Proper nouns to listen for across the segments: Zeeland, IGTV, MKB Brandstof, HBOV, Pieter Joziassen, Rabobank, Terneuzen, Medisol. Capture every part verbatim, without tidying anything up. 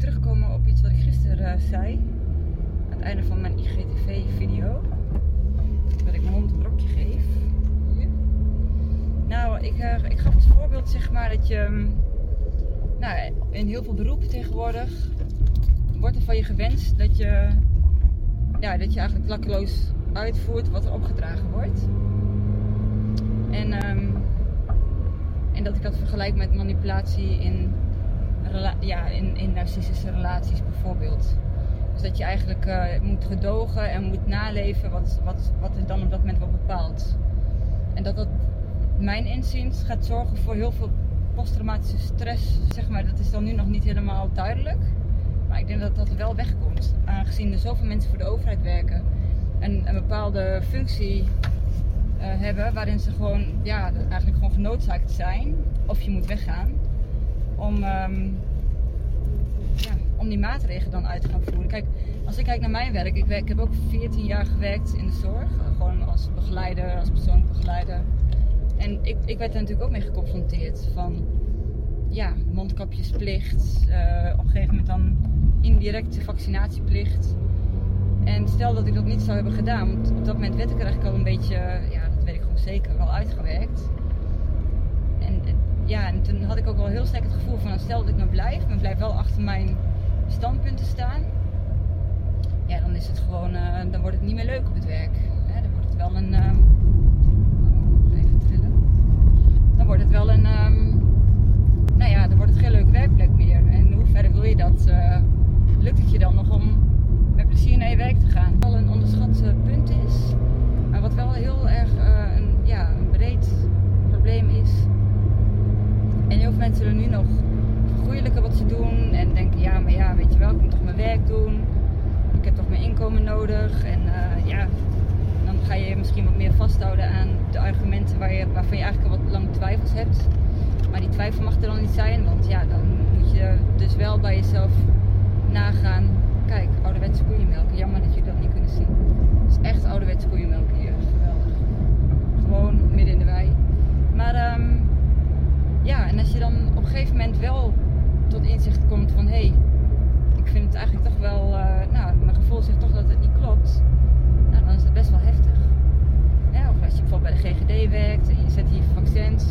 terugkomen op iets wat ik gisteren uh, zei. Aan het einde van mijn I G T V video. Dat ik mijn hond een brokje geef. Ja. Nou, ik, uh, ik gaf het voorbeeld zeg maar dat je... Um, nou, in heel veel beroepen tegenwoordig wordt er van je gewenst dat je... Ja, dat je eigenlijk klakkeloos uitvoert wat er opgedragen wordt. En, um, en dat ik dat vergelijk met manipulatie in, rela- ja, in, in narcistische relaties bijvoorbeeld. Dus dat je eigenlijk uh, moet gedogen en moet naleven wat, wat, wat er dan op dat moment wordt bepaald. En dat dat mijn inziens gaat zorgen voor heel veel posttraumatische stress, zeg maar. Dat is dan nu nog niet helemaal duidelijk. Maar ik denk dat dat er wel wegkomt, aangezien er zoveel mensen voor de overheid werken en een bepaalde functie uh, hebben waarin ze gewoon, ja, eigenlijk gewoon genoodzaakt zijn, of je moet weggaan, om, um, ja, om die maatregelen dan uit te gaan voeren. Kijk, als ik kijk naar mijn werk, ik, werk, ik heb ook veertien jaar gewerkt in de zorg, uh, gewoon als begeleider, als persoonlijk begeleider. En ik, ik werd daar natuurlijk ook mee geconfronteerd van, ja, mondkapjesplicht, uh, op een gegeven moment dan indirecte vaccinatieplicht. En stel dat ik dat niet zou hebben gedaan, want op dat moment werd ik er eigenlijk al een beetje, ja, dat weet ik gewoon zeker, wel uitgewerkt. En, en ja, en toen had ik ook wel heel sterk het gevoel van, stel dat ik nou blijf, maar blijf wel achter mijn standpunten staan, ja, dan is het gewoon, uh, dan wordt het niet meer leuk op het werk. Hè? Dan wordt het wel een, um, oh, even trillen. Dan wordt het wel een, um, nou ja, dan wordt het geen leuke werkplek meer. En in hoeverre wil je dat? Uh, lukt het je dan nog om met plezier naar je werk te gaan? Wat wel een onderschat punt is, maar wat wel heel erg uh, een, ja, een breed probleem is. En heel veel mensen er nu nog vergoeilijken wat ze doen en denken, ja, maar ja, weet je wel, ik moet toch mijn werk doen. Ik heb toch mijn inkomen nodig. En uh, ja, dan ga je misschien wat meer vasthouden aan de argumenten waar je, waarvan je eigenlijk al wat lang twijfels hebt. Maar die twijfel mag er dan niet zijn, want ja, dan moet je dus wel bij jezelf nagaan. Kijk, ouderwetse koeienmelken, jammer dat jullie dat niet kunnen zien. Het is echt ouderwetse koeienmelken hier, geweldig. Gewoon midden in de wei. Maar um, ja, en als je dan op een gegeven moment wel tot inzicht komt van, hé, hey, ik vind het eigenlijk toch wel, uh, nou, mijn gevoel zegt toch dat het niet klopt. Nou, dan is het best wel heftig. Ja, of als je bijvoorbeeld bij de G G D werkt en je zet hier vaccins.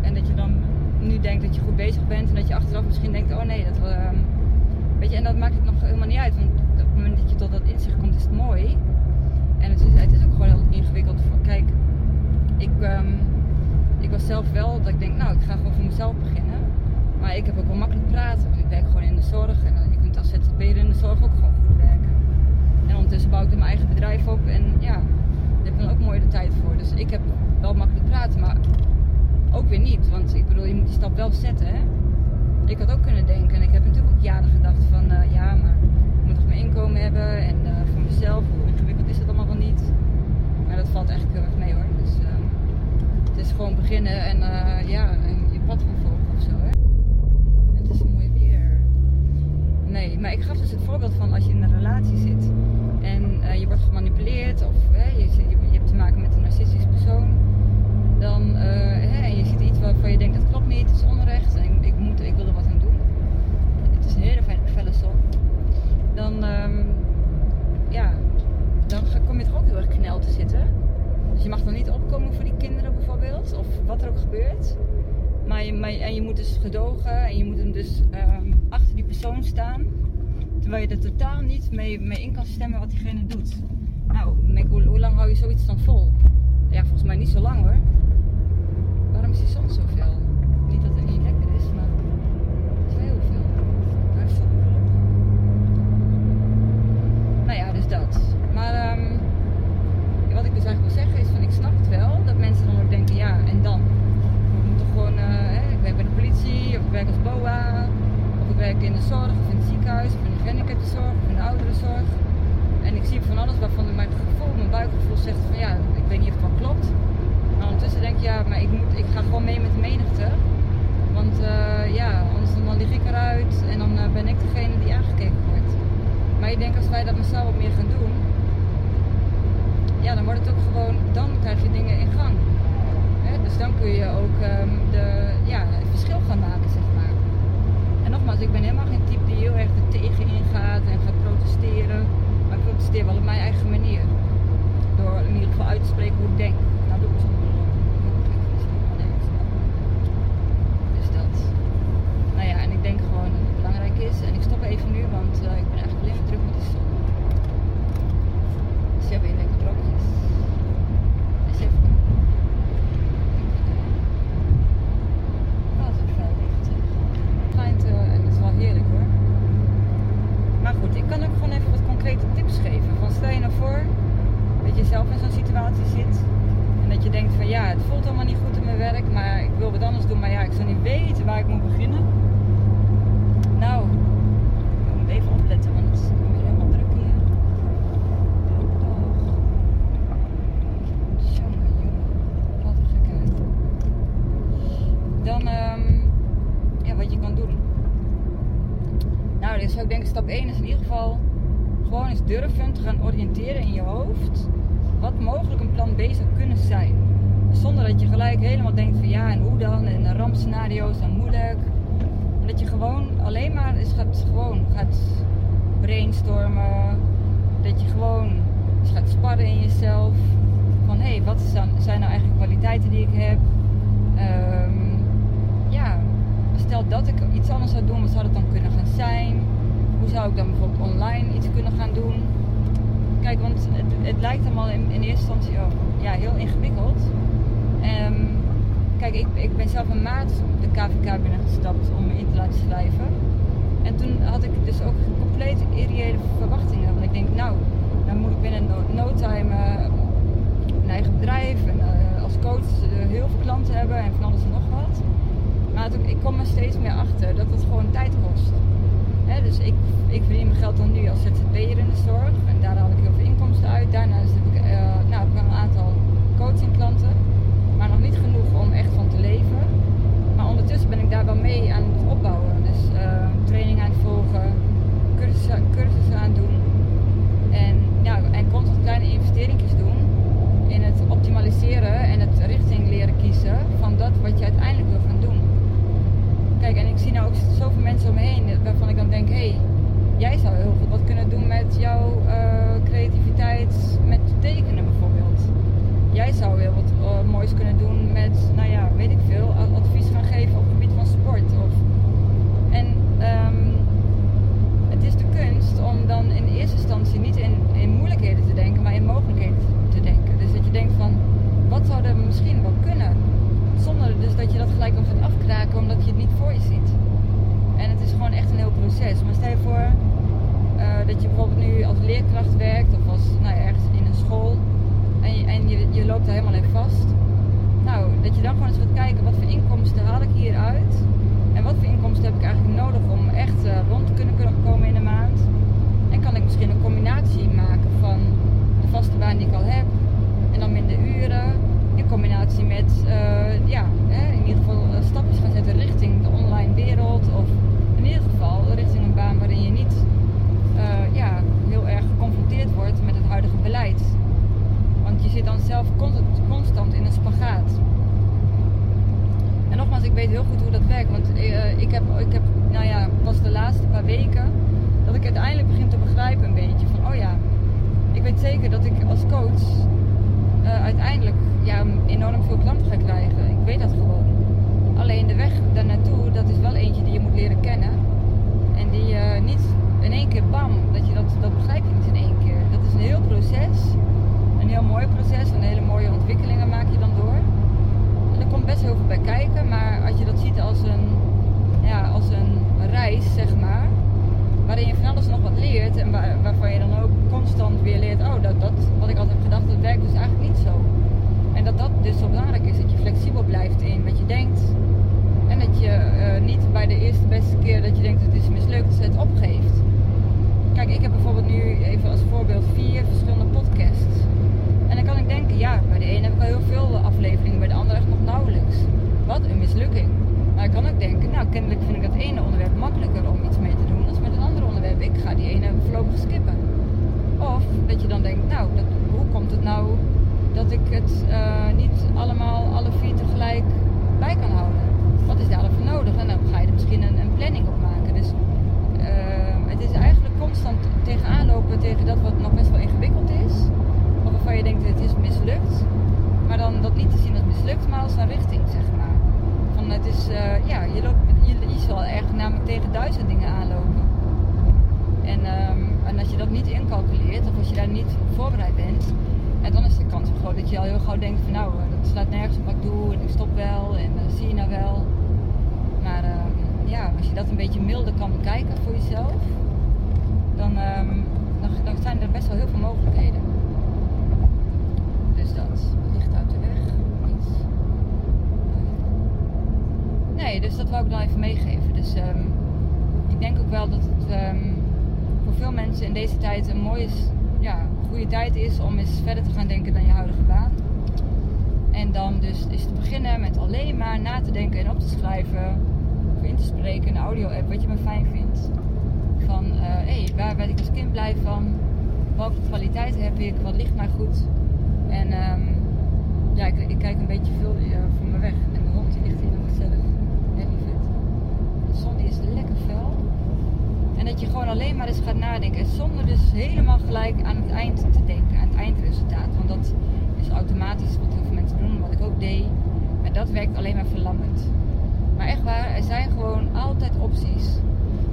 En dat je dan nu denkt dat je goed bezig bent en dat je achteraf misschien denkt, oh nee, dat uh, weet je, en dat maakt het nog helemaal niet uit, want op het moment dat je tot dat inzicht komt is het mooi. En het is, het is ook gewoon heel ingewikkeld. Kijk, ik, um, ik was zelf wel dat ik denk, nou, ik ga gewoon voor mezelf beginnen. Maar ik heb ook wel makkelijk praten, want ik werk gewoon in de zorg en je kunt als Z Z P'er in de zorg ook gewoon goed werken. En ondertussen bouw ik dan mijn eigen bedrijf op en ja, daar heb ik dan ook mooi de tijd voor. Dus ik heb wel makkelijk praten, maar ook weer niet, want ik bedoel, je moet die stap wel zetten, hè. Ik had ook kunnen denken, en ik heb natuurlijk ook jaren gedacht van, uh, ja, maar ik moet toch mijn inkomen hebben en uh, voor mezelf, hoe ingewikkeld is dat allemaal wel niet. Maar dat valt eigenlijk heel erg mee, hoor. Dus uh, het is gewoon beginnen en uh, ja, en je pad gaan volgen of zo, hè. En het is een mooi weer. Nee, maar ik gaf dus het voorbeeld van als je in een relatie zit en uh, je wordt gemanipuleerd of uh, je, je, je hebt te maken met een narcistisch persoon. Dan, uh, hè, en je ziet iets waarvan je denkt dat klopt niet, het is onrecht en ik, ik, moet, ik wil er wat aan doen. Het is een hele felle som. Dan, um, ja, dan kom je toch ook heel erg knel te zitten. Dus je mag dan niet opkomen voor die kinderen bijvoorbeeld, of wat er ook gebeurt. Maar je, maar, en je moet dus gedogen en je moet hem dus um, achter die persoon staan. Terwijl je er totaal niet mee, mee in kan stemmen wat diegene doet. Nou, hoe, hoe lang hou je zoiets dan vol? Ja, volgens mij niet zo lang, hoor. Waarom is die zon zoveel? Niet dat het niet lekker is, maar het is wel heel veel. Daar staat het wel op. Nou ja, dus dat. Maar um, wat ik dus eigenlijk wil zeggen is van, ik snap het wel dat mensen dan ook denken, ja, en dan? Ik moet toch gewoon, uh, hè, ik werk bij de politie, of ik werk als B O A, of ik werk in de zorg, of in het ziekenhuis, of in de gehandicaptenzorg, of in de ouderenzorg. En ik zie van alles waarvan mijn gevoel, mijn buikgevoel zegt van, ja, ik weet niet of het wel klopt. Maar ondertussen denk ik, ja, maar ik, moet, ik ga gewoon mee met de menigte. Want uh, ja, anders dan lig ik eruit en dan uh, ben ik degene die aangekeken wordt. Maar ik denk als wij dat mezelf wat meer gaan doen, ja, dan wordt het ook gewoon, dan krijg je dingen in gang. Hè? Dus dan kun je ook um, de, ja, het verschil gaan maken, zeg maar. En nogmaals, ik ben helemaal geen type die heel erg gaat en gaat protesteren. Maar ik protesteer wel op mijn eigen manier. Door in ieder geval uit te spreken hoe ik denk. Nou, doe ik soms wel op. Ik vind het helemaal niks. Dus dat. Nou ja, en ik denk gewoon dat het belangrijk is. En ik stop even nu, want uh, ik ben eigenlijk alleen maar druk met die zon. Ze hebben in lekker brokjes. En ze hebben... Wat een vuil licht. Het schijnt, uh, en dat is wel heerlijk hoor. Maar goed, ik kan ook gewoon even wat concrete tips geven. Van stel je nou voor... dat je zelf in zo'n situatie zit en dat je denkt van ja, het voelt allemaal niet goed in mijn werk, maar ik wil wat anders doen, maar ja, ik zou niet weten waar ik moet beginnen. Nou, ik moet even opletten, want het is weer helemaal druk hier. Toch. Jongen, jongen, wat een gekheid. Dan, um, ja, wat je kan doen. Nou, dus ik denk stap één is in ieder geval gewoon eens durven te gaan oriënteren in je hoofd wat mogelijk een plan B zou kunnen zijn. Zonder dat je gelijk helemaal denkt van ja en hoe dan en rampscenario's en moeilijk. En dat je gewoon alleen maar eens gaat, gewoon gaat brainstormen. Dat je gewoon eens gaat sparren in jezelf. Van hé, hey, wat zijn nou eigenlijk kwaliteiten die ik heb? Um, ja, stel dat ik iets anders zou doen, wat zou dat dan kunnen gaan zijn? Hoe zou ik dan bijvoorbeeld online iets kunnen gaan doen? Kijk, want het, het lijkt allemaal in, in eerste instantie oh, ja, heel ingewikkeld. Um, kijk, ik, ik ben zelf een maand op de K V K binnengestapt om me in te laten schrijven. En toen had ik dus ook compleet irreële verwachtingen. Want ik denk, nou, dan moet ik binnen no time uh, een eigen bedrijf en uh, als coach uh, heel veel klanten hebben en van alles en nog wat. Maar toen, ik kom er steeds meer achter dat het gewoon tijd kost. He, dus ik, ik verdien mijn geld dan nu als Z Z P'er in de zorg en daar haal ik heel veel inkomsten uit. Daarnaast heb ik, uh, nou, heb ik een aantal coachingklanten, maar nog niet genoeg om echt van te leven. Maar ondertussen ben ik daar wel mee aan het opbouwen. Dus uh, training aan het volgen, cursussen, cursussen aan het doen en, ja, en constant kleine investeringjes doen in het optimaliseren en het richting leren kiezen van dat wat je uiteindelijk wil gaan doen. Kijk, en ik zie nou ook zoveel mensen om me heen waarvan ik dan denk, hé, hey, jij zou heel goed wat kunnen doen met jouw uh, creativiteit, met tekenen bijvoorbeeld. Jij zou heel wat uh, moois kunnen doen met, nou ja, weet ik veel, advies gaan geven op het gebied van sport. Of... En um, het is de kunst om dan in eerste instantie niet in, in moeilijkheden te denken, maar in mogelijkheden te denken. Dus dat je denkt van, wat zou er misschien wel kunnen? Zonder dus dat je dat gelijk nog gaat afkraken omdat je het niet voor je ziet. En het is gewoon echt een heel proces. Maar stel je voor uh, dat je bijvoorbeeld nu als leerkracht werkt of als nou ja, ergens in een school en, je, en je, je loopt daar helemaal in vast. Nou, dat je dan gewoon eens gaat kijken wat voor inkomsten haal ik hieruit en wat voor inkomsten heb ik eigenlijk nodig om echt uh, rond te kunnen komen in de maand. En kan ik misschien een combinatie maken van de vaste baan die ik al heb en dan minder uren. In combinatie met, uh, ja, hè, in ieder geval stapjes gaan zetten richting de online wereld. Of in ieder geval richting een baan waarin je niet uh, ja, heel erg geconfronteerd wordt met het huidige beleid. Want je zit dan zelf constant, constant in een spagaat. En nogmaals, ik weet heel goed hoe dat werkt. Want uh, ik heb, ik heb nou ja, pas de laatste paar weken dat ik uiteindelijk begin te begrijpen een beetje. Van, oh ja, ik weet zeker dat ik als coach... Uh, uiteindelijk ja, enorm veel klanten gaan krijgen. Ik weet dat gewoon. Alleen de weg daarnaartoe, dat is wel eentje die je moet leren kennen. En die uh, niet in één keer bam, dat, je dat, dat begrijp je niet in één keer. Dat is een heel proces. Een heel mooi proces. En hele mooie ontwikkelingen maak je dan door. En er komt best heel veel bij kijken. Maar als je dat ziet als een, ja, als een reis, zeg maar. Waarin je van alles nog wat leert en waar, waarvan je dan ook constant weer leert, oh dat, dat wat ik altijd heb gedacht, dat werkt dus eigenlijk niet zo. En dat dat dus zo belangrijk is, dat je flexibel blijft in wat je denkt. En dat je uh, niet bij de eerste beste keer dat je denkt het is mislukt, dat je het opgeeft. Kijk, ik heb bijvoorbeeld nu even als voorbeeld vier verschillende podcasts. En dan kan ik denken, ja, bij de ene heb ik al heel veel afleveringen, bij de andere echt nog nauwelijks. Wat een mislukking. Maar ik kan ook denken, nou kennelijk vind ik dat ene onderwerp makkelijker om iets mee te doen dan met een ander onderwerp. Ik ga die ene voorlopig skippen. Of dat je dan denkt, nou dat, hoe komt het nou dat ik het uh, niet allemaal alle vier tegelijk bij kan houden? Wat is daarvoor nodig? En dan ga je er misschien een, een planning op maken. Dus uh, het is eigenlijk constant mislukt. Maar dan dat niet te zien als mislukt, maar als een richting, zeg maar. Van het is, uh, ja, je loopt, je, je zal echt namelijk tegen duizend dingen aanlopen. En, um, en als je dat niet incalculeert, of als je daar niet op voorbereid bent, en dan is de kans wel groot dat je al heel gauw denkt van nou, dat slaat nergens op wat ik doe en ik stop wel en uh, zie je nou wel. Maar um, ja, als je dat een beetje milder kan bekijken voor jezelf, dan, um, dan, dan zijn er best wel heel veel mogelijkheden. Dus dat ligt uit de weg. Iets. Nee, dus dat wou ik dan even meegeven. Dus um, ik denk ook wel dat het um, voor veel mensen in deze tijd een mooie, ja, goede tijd is om eens verder te gaan denken dan je huidige baan. En dan dus is te beginnen met alleen maar na te denken en op te schrijven of in te spreken in een audio-app wat je maar fijn vindt. Van, hé, uh, hey, waar werd ik als kind blij van? Welke kwaliteit heb ik? Wat ligt mij goed? En um, ja, ik, ik kijk een beetje veel uh, voor me weg. En de hond die ligt hier nog gezellig. Heel vet. De zon die is lekker fel. En dat je gewoon alleen maar eens gaat nadenken. En zonder dus helemaal gelijk aan het eind te denken. Aan het eindresultaat. Want dat is automatisch wat heel veel mensen doen. Wat ik ook deed. Maar dat werkt alleen maar verlammend. Maar echt waar, er zijn gewoon altijd opties.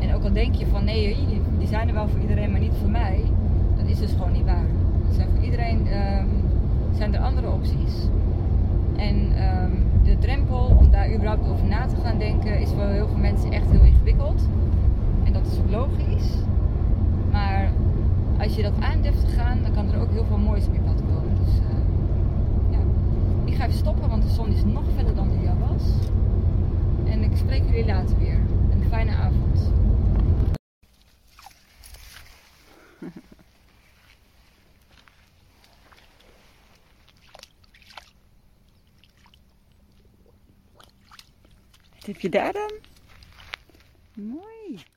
En ook al denk je van nee, die zijn er wel voor iedereen, maar niet voor mij. Dat is dus gewoon niet waar. Er zijn voor iedereen... Um, zijn er andere opties. En um, de drempel om daar überhaupt over na te gaan denken is voor heel veel mensen echt heel ingewikkeld. En dat is ook logisch. Maar als je dat aan durft te gaan, dan kan er ook heel veel moois op je pad komen. Dus uh, ja. Ik ga even stoppen, want de zon is nog verder dan die jou was. En ik spreek jullie later weer. Een fijne avond. Wat heb je daar dan? Mooi!